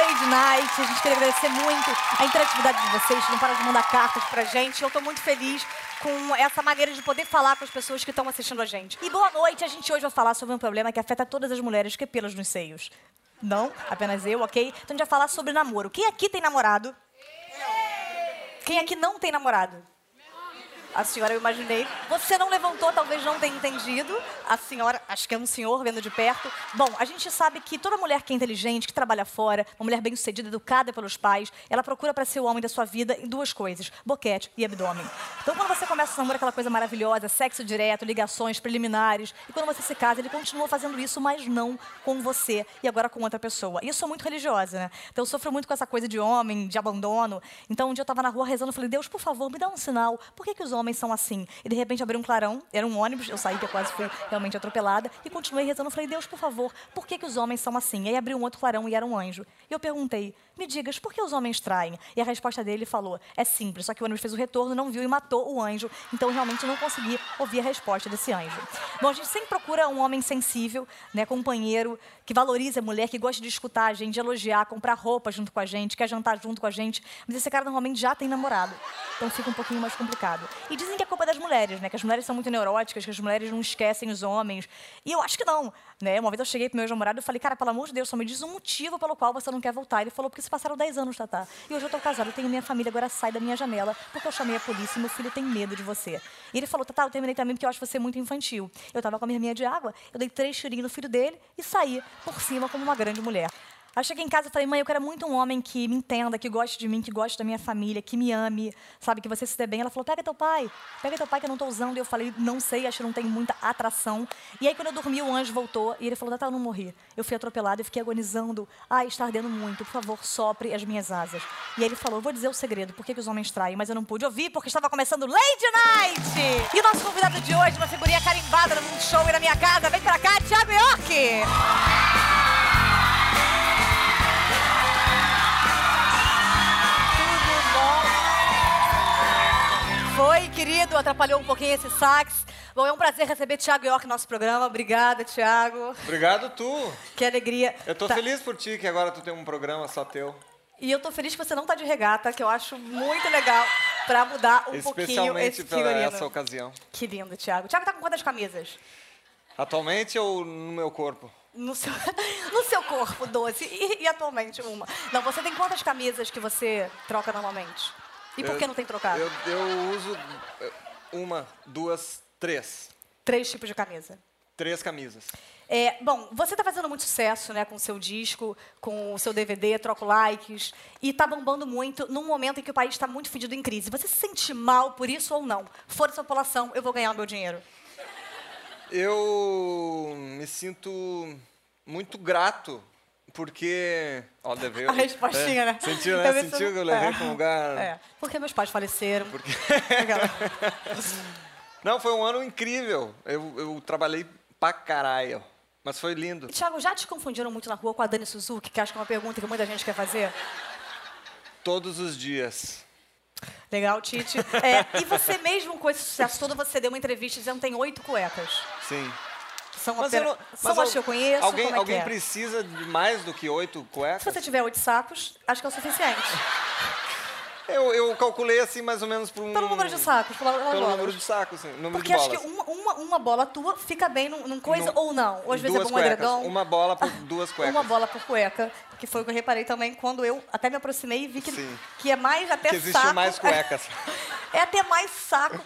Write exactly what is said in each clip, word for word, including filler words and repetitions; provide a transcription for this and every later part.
Lady Night. A gente queria agradecer muito a interatividade de vocês, que não param de mandar cartas pra gente. Eu estou muito feliz com essa maneira de poder falar com as pessoas que estão assistindo a gente. E boa noite, a gente hoje vai falar sobre um problema que afeta todas as mulheres, que é pelos nos seios. Não, apenas eu, ok? Então a gente vai falar sobre namoro. Quem aqui tem namorado? Quem aqui não tem namorado? A senhora, eu imaginei. Você não levantou, talvez não tenha entendido. A senhora, acho que é um senhor vendo de perto. Bom, a gente sabe que toda mulher que é inteligente, que trabalha fora, uma mulher bem-sucedida, educada pelos pais, ela procura para ser o homem da sua vida em duas coisas, boquete e abdômen. Então, quando você começa a namorar, aquela coisa maravilhosa, sexo direto, ligações preliminares, e quando você se casa, ele continua fazendo isso, mas não com você, e agora com outra pessoa. E eu sou muito religiosa, né? Então, eu sofro muito com essa coisa de homem, de abandono. Então, um dia eu estava na rua rezando, eu falei, Deus, por favor, me dá um sinal. Por que que os homens homens são assim. E de repente abriu um clarão, era um ônibus, eu saí que eu quase fui realmente atropelada, e continuei rezando, falei, Deus, por favor, por que que os homens são assim? E aí abriu um outro clarão e era um anjo. E eu perguntei, me digas, por que os homens traem? E a resposta dele falou, é simples, só que o ônibus fez o retorno, não viu e matou o anjo, então realmente não consegui ouvir a resposta desse anjo. Bom, a gente sempre procura um homem sensível, né, companheiro, que valorize a mulher, que gosta de escutar a gente, de elogiar, comprar roupa junto com a gente, quer jantar junto com a gente, mas esse cara normalmente já tem namorado, então fica um pouquinho mais complicado. E dizem que é culpa das mulheres, né? Que as mulheres são muito neuróticas, que as mulheres não esquecem os homens. E eu acho que não, né? Uma vez eu cheguei pro meu ex-namorado e falei, cara, pelo amor de Deus, só me diz um motivo pelo qual você não quer voltar. Ele falou, porque se passaram dez anos, Tatá. E hoje eu tô casada, eu tenho minha família, agora sai da minha janela, porque eu chamei a polícia e meu filho tem medo de você. E ele falou, Tatá, eu terminei também porque eu acho você muito infantil. Eu tava com a minha irmã de água, eu dei três tirinhos no filho dele e saí por cima como uma grande mulher. Aí eu cheguei em casa e falei, mãe, eu quero muito um homem que me entenda, que goste de mim, que goste da minha família, que me ame, sabe, que você se dê bem. Ela falou, pega teu pai, pega teu pai que eu não tô usando. E eu falei, não sei, acho que não tem muita atração. E aí, quando eu dormi, o anjo voltou e ele falou, Tatá, eu não morri. Eu fui atropelada, eu fiquei agonizando. Ai, está ardendo muito, por favor, sopre as minhas asas. E aí ele falou, eu vou dizer o segredo, por que que os homens traem, mas eu não pude ouvir, porque estava começando Lady Night! E o nosso convidado de hoje, uma figurinha carimbada no Mundo Show e na minha casa, vem pra cá, Thiago Iorc! Oi, querido, atrapalhou um pouquinho esse sax. Bom, é um prazer receber Thiago Iorc no nosso programa. Obrigada, Thiago. Obrigado, tu. Que alegria. Eu tô tá. feliz por ti, que agora tu tem um programa só teu. E eu tô feliz que você não tá de regata, que eu acho muito legal pra mudar um pouquinho esse figurino. Especialmente nessa ocasião. Que lindo, Thiago. Thiago tá com quantas camisas? Atualmente ou no meu corpo? No seu, no seu corpo, doze. E, e atualmente uma. Não, você tem quantas camisas que você troca normalmente? E por que não tem trocado? Eu, eu uso uma, duas, três. Três tipos de camisa? Três camisas. É, bom, você tá fazendo muito sucesso, né, com o seu disco, com o seu D V D, troca likes, e tá bombando muito num momento em que o país está muito fedido em crise. Você se sente mal por isso ou não? Fora essa população, eu vou ganhar o meu dinheiro. Eu me sinto muito grato. Porque... Ó, levei... A respostinha, é, né? Sentiu, né? Sentiu sou... que eu levei é. para um lugar... É, porque meus pais faleceram. Porque... Não, foi um ano incrível. Eu, eu trabalhei pra caralho. Mas foi lindo. E, Thiago, já te confundiram muito na rua com a Dani Suzuki, que acho que é uma pergunta que muita gente quer fazer? Todos os dias. Legal, Titi. É, e você mesmo, com esse sucesso todo, você deu uma entrevista dizendo que tem oito cuecas. Sim. São mas opera... eu, não, mas São al... que eu conheço, alguém, como é alguém que é? Precisa de mais do que oito cuecas? Se você tiver oito sacos, acho que é o suficiente. eu, eu calculei assim, mais ou menos por um... Pelo número de sacos. Pelo, pelo número de sacos, sim. Número Porque de acho bolas. Que uma, uma, uma bola tua fica bem num, num coisa no... ou não? Ou às vezes é bom um edredom. Uma bola por duas cuecas. Uma bola por cueca, que foi o que eu reparei também quando eu até me aproximei e vi que, que é mais até que saco. Que existe mais cuecas. É até mais saco.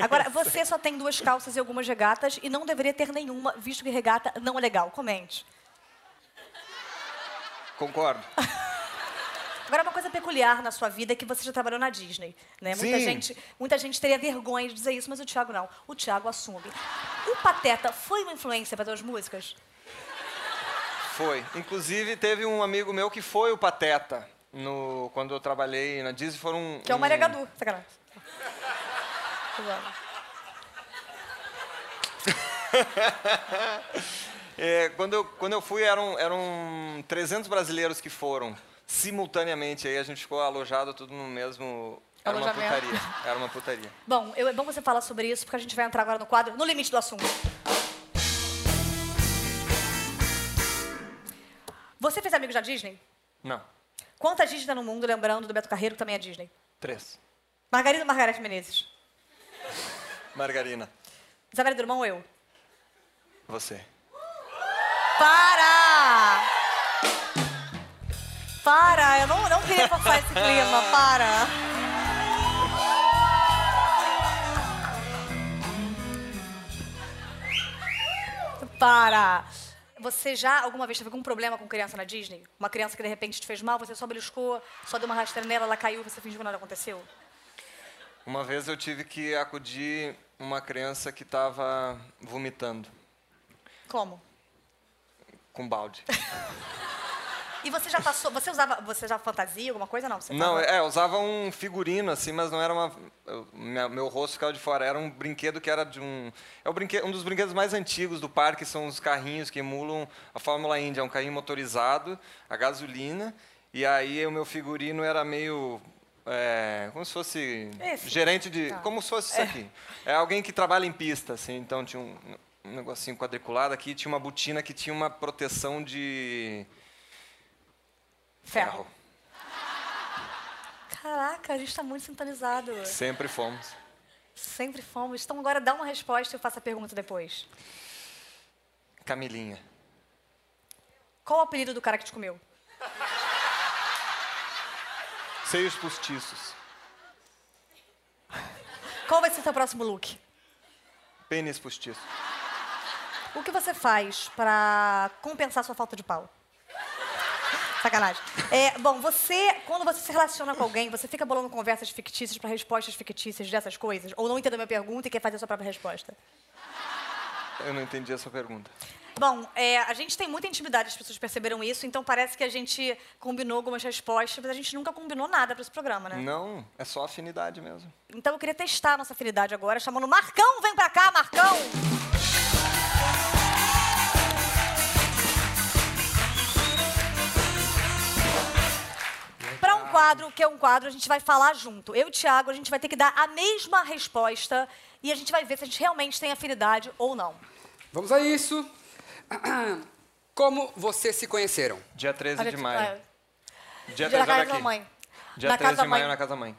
Agora, você só tem duas calças e algumas regatas e não deveria ter nenhuma, visto que regata não é legal. Comente. Concordo. Agora, uma coisa peculiar na sua vida é que você já trabalhou na Disney, né? Muita gente, muita gente teria vergonha de dizer isso, mas o Thiago não. O Thiago assume. O Pateta foi uma influência para as tuas músicas? Foi. Inclusive, teve um amigo meu que foi o Pateta. No, quando eu trabalhei na Disney, foram... Um, que é o Maria Gadú. Sacanagem. é, quando, eu, quando eu fui, eram, eram trezentos brasileiros que foram simultaneamente. Aí a gente ficou alojado tudo no mesmo... Era uma putaria. Era uma putaria. Bom, eu, é bom você falar sobre isso, porque a gente vai entrar agora no quadro No Limite do Assunto. Você fez amigos da Disney? Não. Quanta Disney tá no mundo, lembrando do Beto Carreiro, que também é Disney? Três. Margarida ou Margareth Menezes? Margarina. Isabela Drummond ou eu? Você. Para! Para! Eu não, não queria forçar esse clima, para! Para! Você já alguma vez teve algum problema com criança na Disney? Uma criança que de repente te fez mal, você só beliscou, só deu uma rasteira nela, ela caiu, você fingiu que nada aconteceu? Uma vez eu tive que acudir uma criança que estava vomitando. Como? Com balde. E você já passou... Você usava... Você já fantasia, alguma coisa? Não, você tava... Não, é, eu usava um figurino, assim, mas não era uma... Eu, minha, meu rosto ficava de fora. Era um brinquedo que era de um... É um, brinquedo, um dos brinquedos mais antigos do parque, são os carrinhos que emulam a Fórmula Indy. É um carrinho motorizado, a gasolina. E aí o meu figurino era meio... É, como se fosse... Esse. Gerente de... Tá. Como se fosse isso aqui. É. É alguém que trabalha em pista, assim. Então tinha um... um negocinho quadriculado aqui, tinha uma botina que tinha uma proteção de... Ferro. Caraca, a gente tá muito sintonizado. Sempre fomos. Sempre fomos. Então agora dá uma resposta e eu faço a pergunta depois. Camilinha. Qual o apelido do cara que te comeu? Seios postiços. Qual vai ser o seu próximo look? Pênis postiço. O que você faz para compensar sua falta de pau? Sacanagem. É, bom, você, quando você se relaciona com alguém, você fica bolando conversas fictícias para respostas fictícias dessas coisas? Ou não entendeu a minha pergunta e quer fazer a sua própria resposta? Eu não entendi essa pergunta. Bom, é, a gente tem muita intimidade, as pessoas perceberam isso, então parece que a gente combinou algumas respostas, mas a gente nunca combinou nada para esse programa, né? Não, é só afinidade mesmo. Então eu queria testar a nossa afinidade agora, chamando o Marcão, vem pra cá, Marcão! Quadro, que é um quadro, a gente vai falar junto. Eu e o Thiago, a gente vai ter que dar a mesma resposta e a gente vai ver se a gente realmente tem afinidade ou não. Vamos a isso. Como vocês se conheceram? Dia treze Olha, de maio. É. Dia treze, na casa da mãe. Dia treze de maio na casa da mãe.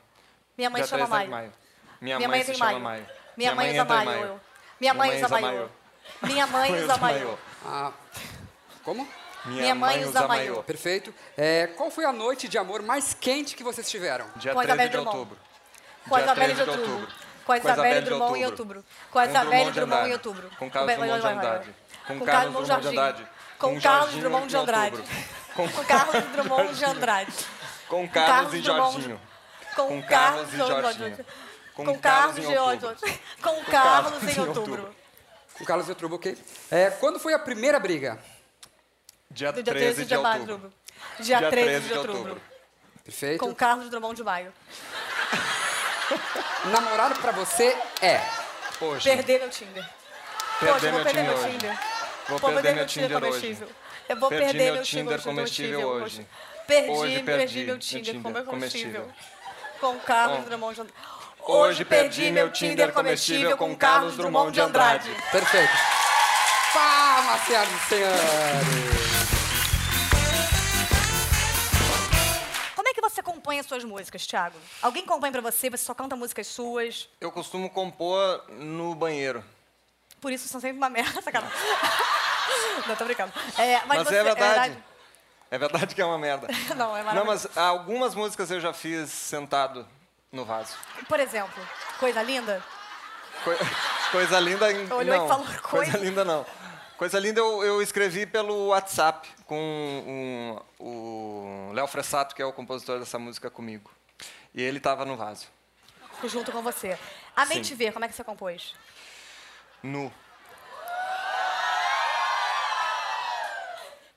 Minha mãe chama Maio. Minha mãe se chama Maio. Minha mãe usa Maio. Minha mãe usa Maio. Minha mãe usa Maio. Ah, como? Minha, Minha mãe, mãe usa maiô. Perfeito. É, qual foi a noite de amor mais quente que vocês tiveram? Dia treze de outubro. Com a Isabela de outubro. Com a Isabela Drummond em outubro. Com a Isabela Drummond em outubro. Com Carlos Drummond de Andrade. Com Carlos Drummond de Andrade. Com Carlos Drummond de Andrade. Com Carlos Drummond de Andrade. Com Carlos e Jorginho. Com Carlos e Jorginho. Com Carlos e Jorginho. Com Carlos em outubro. Com Carlos em outubro, ok. Quando foi a primeira briga? Dia treze de outubro. Dia treze de outubro. Perfeito. Com Carlos Drummond de Maio. Namorar pra você é? Hoje. Perder meu Tinder. Hoje eu vou perder meu Tinder. Vou perder meu Tinder comestível. Eu vou perder meu Tinder comestível hoje. Perdi, perdi meu Tinder comestível. Com Carlos Drummond de Andrade. Hoje perdi meu Tinder comestível com Carlos Drummond de Andrade. Perfeito. Palmas, senhoras e senhores. Você compõe as suas músicas, Thiago? Alguém compõe pra você? Você só canta músicas suas? Eu costumo compor no banheiro. Por isso são sempre uma merda, sacanagem. Não, tô brincando. É, mas mas você, é verdade. É verdade. É verdade que é uma merda. Não, é maravilhoso. Não, mas algumas músicas eu já fiz sentado no vaso. Por exemplo, Coisa Linda? Co coisa Linda... Olhou não. E falou coisa? Coisa Linda não. Coisa Linda eu, eu escrevi pelo WhatsApp com um, o Léo Fressato, que é o compositor dessa música comigo. E ele estava no vaso. Junto com você. Amei te ver, como é que você compôs? Nu.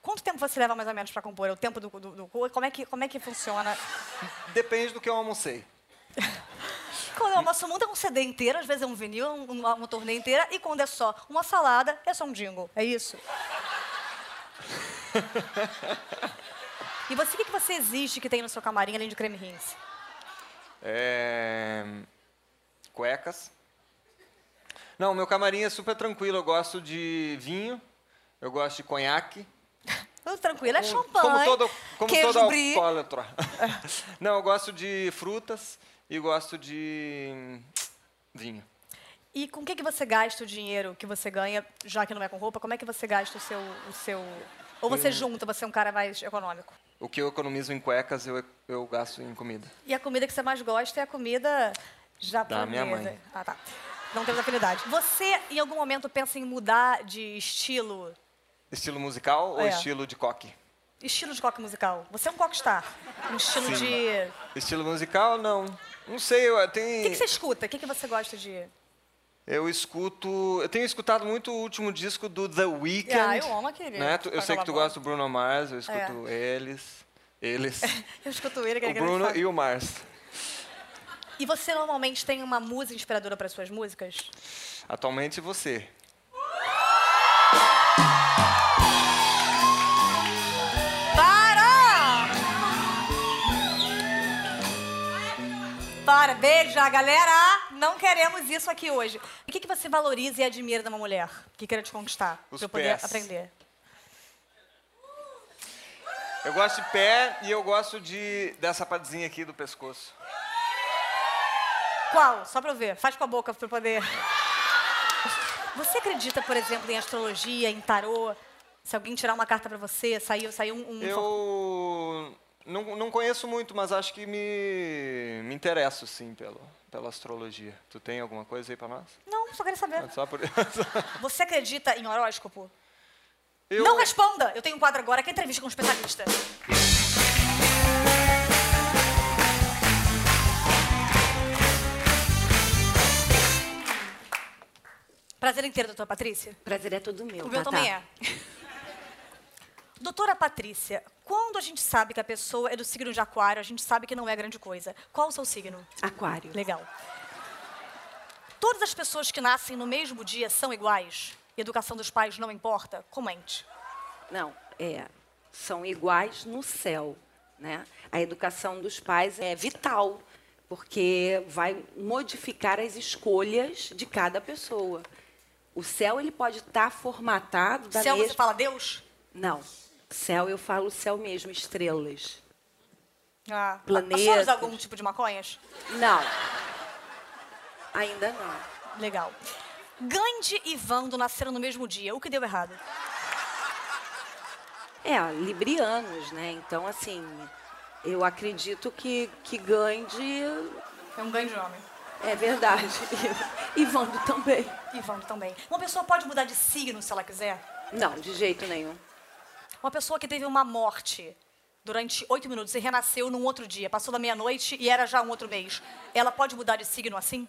Quanto tempo você leva mais ou menos para compor? É o tempo do, do, do... Como é que, como é que funciona? Depende do que eu almocei. Quando eu almoço muito é um C D inteiro, às vezes é um vinil, uma, uma turnê inteira, e quando é só uma salada, é só um jingle. É isso? E você, o que, que você exige que tem no seu camarim, além de creme rinse? É... Cuecas. Não, meu camarim é super tranquilo. Eu gosto de vinho, eu gosto de conhaque. Tranquilo, é champanhe. Como todo... Como queijo todo brie. Alcoólatra. Não, eu gosto de frutas e gosto de vinho. E com o que, que você gasta o dinheiro que você ganha, já que não é com roupa? Como é que você gasta o seu... O seu... Ou você eu... junta, você é um cara mais econômico? O que eu economizo em cuecas, eu, eu gasto em comida. E a comida que você mais gosta é a comida japonesa. Da minha mãe. Ah, tá. Não temos afinidade. Você, em algum momento, pensa em mudar de estilo? Estilo musical é. ou estilo de coque? Estilo de coque musical. Você é um cockstar. Um estilo Sim. de... Estilo musical, não. Não sei, eu tenho... O que, que você escuta? O que, que você gosta de... Eu escuto... Eu tenho escutado muito o último disco do The Weeknd. Ah, eu amo aquele. Né? Eu sei que tu gosta do Bruno Mars, eu escuto é. eles. Eles. Eu escuto ele, que é o Bruno e o Mars. E você normalmente tem uma música inspiradora para as suas músicas? Atualmente, você. Para! Para, beija, galera! Não queremos isso aqui hoje. O que, que você valoriza e admira de uma mulher que queira te conquistar? Os pra eu poder pés. Aprender. Eu gosto de pé e eu gosto de, dessa padezinha aqui do pescoço. Qual? Só pra eu ver. Faz com a boca pra eu poder... Você acredita, por exemplo, em astrologia, em tarô? Se alguém tirar uma carta pra você, saiu, saiu um... um... Eu... Não, não conheço muito, mas acho que me, me interesso, sim, pelo, pela astrologia. Tu tem alguma coisa aí para nós? Não, só queria saber. É só por... Você acredita em horóscopo? Eu... Não responda! Eu tenho um quadro agora que é entrevista com um especialista. Prazer inteiro, doutora Patrícia. Prazer é todo meu. O meu tá, também tá. é. Doutora Patrícia, quando a gente sabe que a pessoa é do signo de aquário, a gente sabe que não é grande coisa. Qual o seu signo? Aquário. Legal. Todas as pessoas que nascem no mesmo dia são iguais? E a educação dos pais não importa? Comente. Não, é, são iguais no céu, né? A educação dos pais é vital, porque vai modificar as escolhas de cada pessoa. O céu, ele pode estar formatado da mesma... Céu, você fala Deus? Não. Céu, eu falo céu mesmo, estrelas. Ah, planetas. Você usa algum tipo de maconhas? Não. Ainda não. Legal. Gandhi e Wando nasceram no mesmo dia. O que deu errado? É, librianos, né? Então, assim, eu acredito que, que Gandhi... É um grande homem. É verdade. E Wando também. E Wando também. Uma pessoa pode mudar de signo se ela quiser? Não, de jeito nenhum. Uma pessoa que teve uma morte durante oito minutos e renasceu num outro dia, passou da meia-noite e era já um outro mês. Ela pode mudar de signo assim?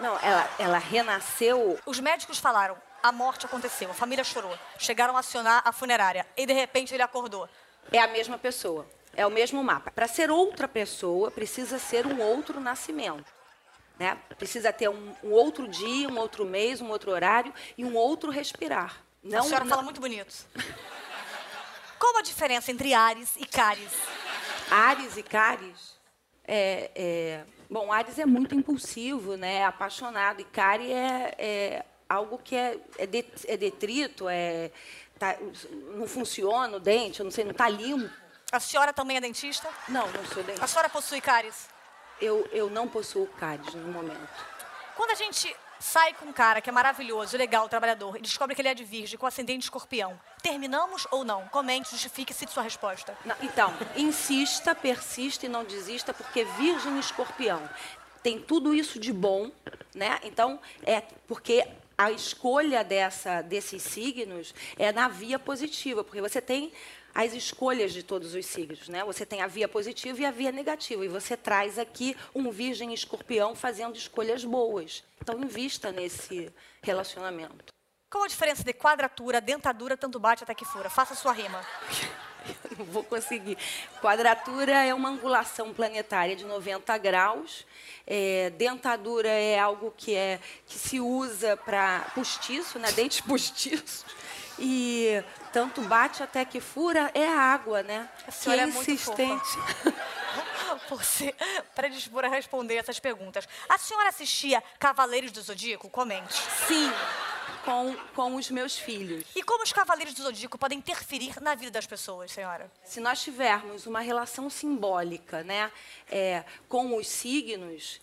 Não, ela, ela renasceu... Os médicos falaram, a morte aconteceu, a família chorou. Chegaram a acionar a funerária e, de repente, ele acordou. É a mesma pessoa, é o mesmo mapa. Para ser outra pessoa, precisa ser um outro nascimento. Né? Precisa ter um, um outro dia, um outro mês, um outro horário e um outro respirar. Não, a senhora não... fala muito bonito. Qual a diferença entre Áries e Cáries? Áries e Cáries? É, é... Bom, Áries é muito impulsivo, né? Apaixonado. E Cáries é, é algo que é, é, de, é detrito, é, tá, não funciona o dente, eu não sei, não está limpo. A senhora também é dentista? Não, não sou dentista. A senhora possui Cáries? Eu, eu não possuo Cáries no momento. Quando a gente sai com um cara que é maravilhoso, legal, trabalhador, e descobre que ele é de Virgem, com ascendente escorpião, terminamos ou não? Comente, justifique, cite sua resposta. Não, então, insista, persista e não desista, porque Virgem e escorpião tem tudo isso de bom, né? Então, é porque a escolha dessa, desses signos é na via positiva, porque você tem as escolhas de todos os signos, né? Você tem a via positiva e a via negativa, e você traz aqui um Virgem escorpião fazendo escolhas boas. Então, invista nesse relacionamento. Qual a diferença de quadratura, dentadura, tanto bate até que fura? Faça sua rima. Eu não vou conseguir. Quadratura é uma angulação planetária de noventa graus. É, dentadura é algo que, é, que se usa para postiço, né? Dentes postiços. E tanto bate até que fura é água, né? A senhora é muito fofa. Por ser predispor a responder essas perguntas. A senhora assistia Cavaleiros do Zodíaco? Comente. Sim. com, com os meus filhos. E como os Cavaleiros do Zodíaco podem interferir na vida das pessoas, senhora? Se nós tivermos uma relação simbólica, né, é, com os signos,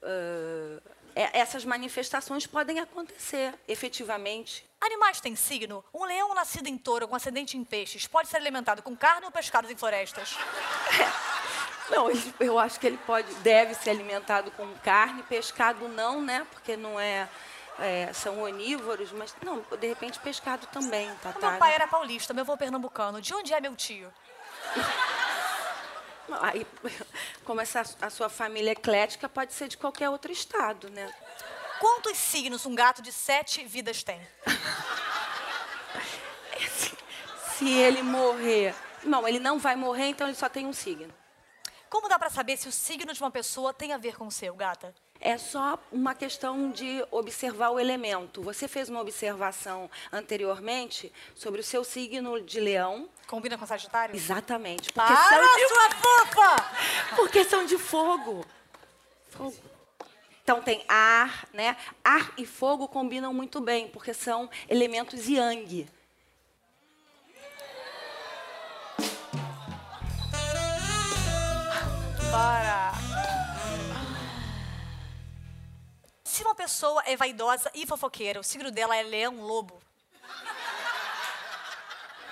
uh, é, essas manifestações podem acontecer, efetivamente. Animais têm signo? Um leão nascido em touro com ascendente em peixes pode ser alimentado com carne ou pescados em florestas? Não, eu acho que ele pode, deve ser alimentado com carne, pescado não, né? Porque não é, é são onívoros, mas não, de repente pescado também, tá? Meu pai era paulista, meu avô pernambucano. De onde é meu tio? Aí, como essa, a sua família eclética, pode ser de qualquer outro estado, né? Quantos signos um gato de sete vidas tem? se, se ele morrer, não, ele não vai morrer, então ele só tem um signo. Como dá pra saber se o signo de uma pessoa tem a ver com o seu, gata? É só uma questão de observar o elemento. Você fez uma observação anteriormente sobre o seu signo de leão. Combina com o Sagitário? Exatamente. Porque para, são de... sua fofa! Porque são de fogo. Fogo. Então tem ar, né? Ar e fogo combinam muito bem, porque são elementos yang. Bora! Se uma pessoa é vaidosa e fofoqueira, o signo dela é leão lobo?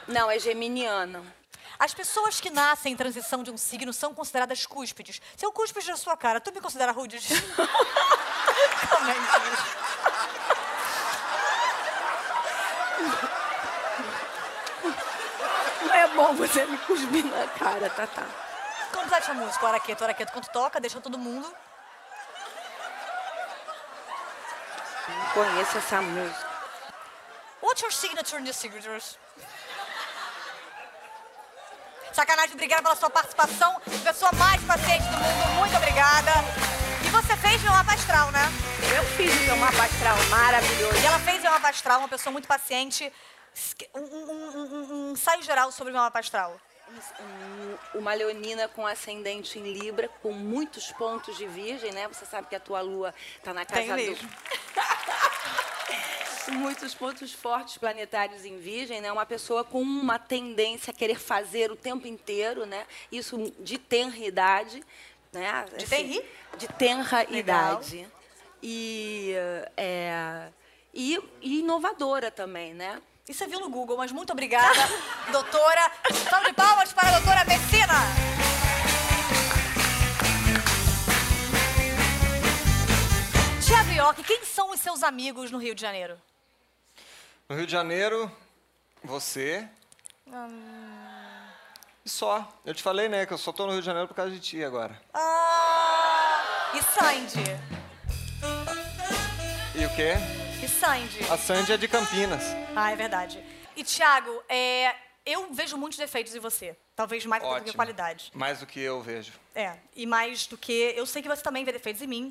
Não, é geminiana. As pessoas que nascem em transição de um signo são consideradas cúspides. Se eu cúspide na sua cara, tu me considera rude? Como é isso? Não é bom você me cuspir na cara, Tatá. Tá. Como você acha a música? O araqueto, o araqueto, quando toca, deixa todo mundo... Não conheço essa música. What's your signature in the signatures? Sacanagem, obrigada pela sua participação. Pessoa mais paciente do mundo, muito obrigada. E você fez meu mapa astral, né? Eu fiz meu mapa astral, maravilhoso. E ela fez meu mapa astral, uma pessoa muito paciente. Um, um, um, um ensaio geral sobre meu mapa astral. Uma leonina com ascendente em Libra, com muitos pontos de virgem, né? Você sabe que a tua lua tá na casa do... muitos pontos fortes planetários em virgem, né? Uma pessoa com uma tendência a querer fazer o tempo inteiro, né? Isso de tenra idade, né? De tenri? De tenra idade. E, é, e, e inovadora também, né? Isso eu vi no Google, mas muito obrigada, doutora. Salve de palmas para a doutora Messina. Thiago Iorc, quem são os seus amigos no Rio de Janeiro? No Rio de Janeiro, você... Hum... E só. Eu te falei, né, que eu só tô no Rio de Janeiro por causa de ti agora. Ah, e Sandy? E o quê? E Sandy? A Sandy é de Campinas. Ah, é verdade. E, Thiago, é, eu vejo muitos defeitos em você. Talvez mais do que qualidade. Mais do que eu vejo. É, e mais do que... Eu sei que você também vê defeitos em mim.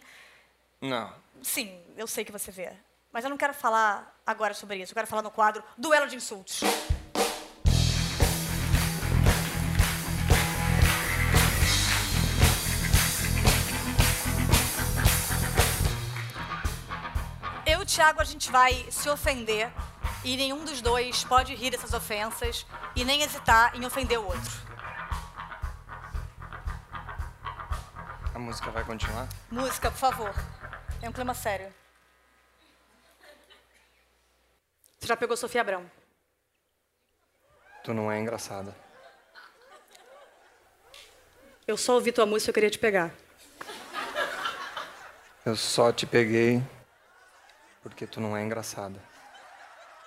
Não. Sim, eu sei que você vê. Mas eu não quero falar agora sobre isso. Eu quero falar no quadro Duelo de Insultos. Thiago, a gente vai se ofender e nenhum dos dois pode rir dessas ofensas e nem hesitar em ofender o outro. A música vai continuar? Música, por favor. É um clima sério. Você já pegou Sofia Abrão? Tu não é engraçada. Eu só ouvi tua música e eu queria te pegar. Eu só te peguei... porque tu não é engraçada.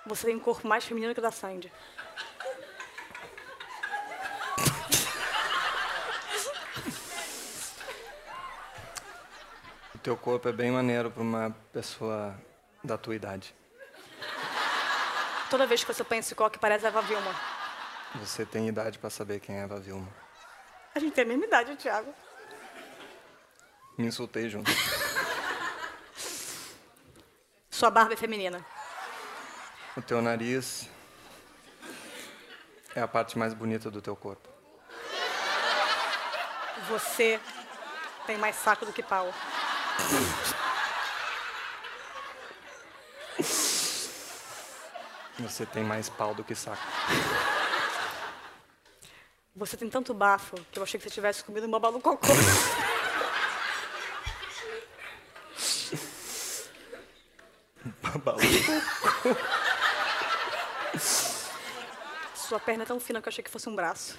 Você tem um corpo mais feminino que o da Sandy. O teu corpo é bem maneiro pra uma pessoa da tua idade. Toda vez que você põe esse coque, parece Eva Vilma. Você tem idade pra saber quem é Eva Vilma. A gente tem a mesma idade, Thiago. Me insultei junto. Sua barba é feminina. O teu nariz é a parte mais bonita do teu corpo. Você tem mais saco do que pau. Você tem mais pau do que saco. Você tem tanto bafo que eu achei que você tivesse comido uma balucocô. Babalucocô. Sua perna é tão fina que eu achei que fosse um braço.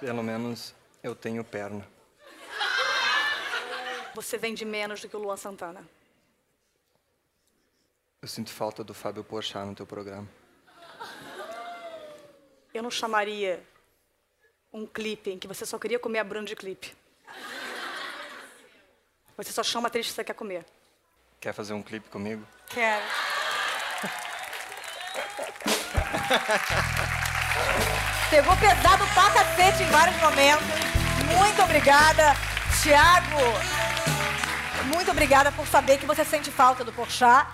Pelo menos eu tenho perna. Você vende menos do que o Luan Santana. Eu sinto falta do Fábio Porchat no teu programa. Eu não chamaria um clipe em que você só queria comer a Bruna de clipe. Você só chama a atriz que você quer comer. Quer fazer um clipe comigo? Quero. Pegou pesado pra cacete em vários momentos. Muito obrigada, Thiago. Muito obrigada por saber que você sente falta do Porchat.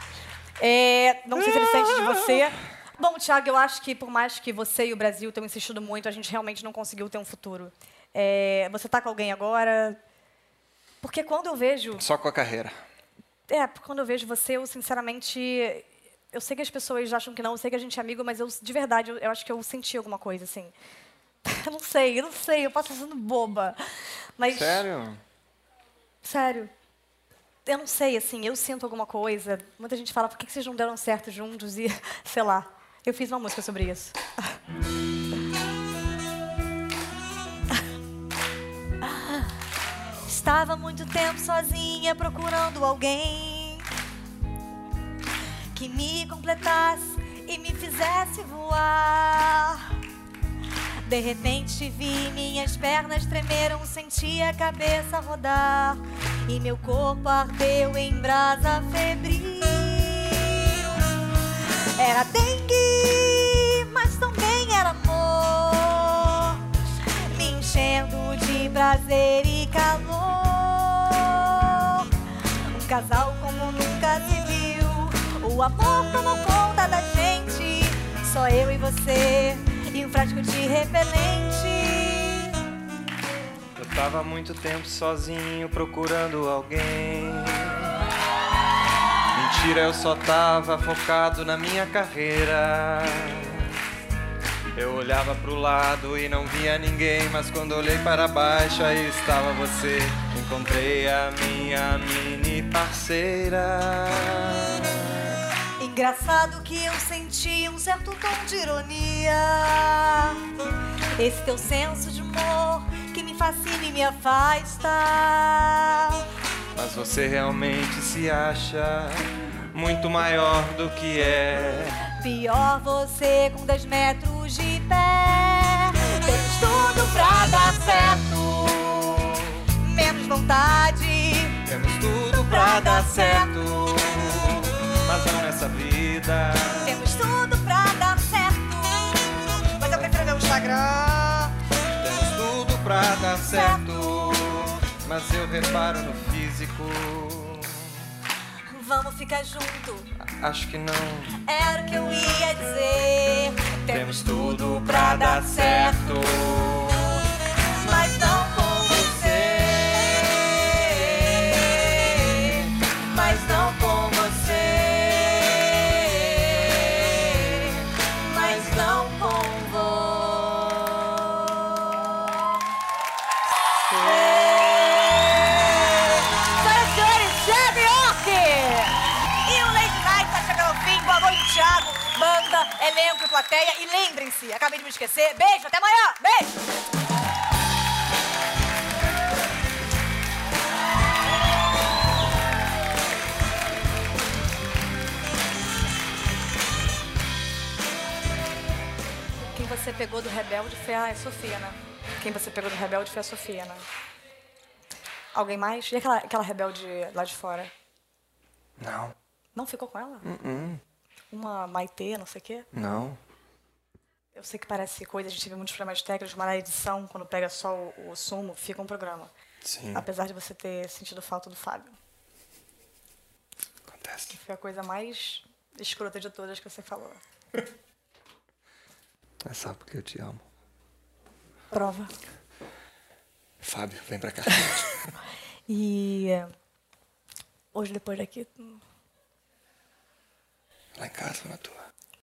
É, não sei se ele sente de você. Bom, Thiago, eu acho que por mais que você e o Brasil tenham insistido muito, a gente realmente não conseguiu ter um futuro. É, você tá com alguém agora? Porque quando eu vejo... Só com a carreira. É, porque quando eu vejo você, eu sinceramente... Eu sei que as pessoas acham que não, eu sei que a gente é amigo, mas eu, de verdade, eu, eu acho que eu senti alguma coisa, assim. Eu não sei, eu não sei, eu posso estar sendo boba. Mas... Sério? Sério. Eu não sei, assim, eu sinto alguma coisa. Muita gente fala, por que vocês não deram certo juntos? E, sei lá, eu fiz uma música sobre isso. Estava muito tempo sozinha procurando alguém que me completasse e me fizesse voar. De repente vi minhas pernas tremeram, senti a cabeça rodar e meu corpo ardeu em brasa febril. Era dengue, mas também era amor, me enchendo de prazer e calor. Um casal como nunca se viu. O amor tomou conta da gente, só eu e você e um frasco de repelente. Eu tava há muito tempo sozinho procurando alguém. Mentira, eu só tava focado na minha carreira. Eu olhava pro lado e não via ninguém, mas quando olhei para baixo aí estava você. Encontrei a minha mini parceira. Engraçado que eu senti um certo tom de ironia. Esse teu senso de humor que me fascina e me afasta. Mas você realmente se acha muito maior do que é. Pior você com dez metros de pé. Temos tudo pra dar certo, menos vontade. Temos tudo pra dar certo, mas não nessa vida. Temos tudo pra dar certo, mas eu prefiro meu Instagram. Temos tudo pra dar certo, mas eu reparo no físico. Vamos ficar junto? Acho que não. Era o que eu ia dizer. Temos tudo pra dar certo, mas não com você. Mas não com você. Thiago, banda, elenco e plateia. E lembrem-se, acabei de me esquecer. Beijo, até amanhã. Beijo! Quem você pegou do Rebelde foi a Sofia, né? Quem você pegou do Rebelde foi a Sofia, né? Alguém mais? E aquela, aquela Rebelde lá de fora? Não. Não ficou com ela? Uh-uh. Uma Maitê, não sei o quê? Não. Eu sei que parece coisa, a gente teve muitos problemas técnicos, mas na edição, quando pega só o, o sumo, fica um programa. Sim. Apesar de você ter sentido falta do Fábio. Acontece. Que foi a coisa mais escrota de todas que você falou. Mas sabe porque eu te amo. Prova. Fábio, vem pra cá. E hoje, depois daqui... Pensa na tua.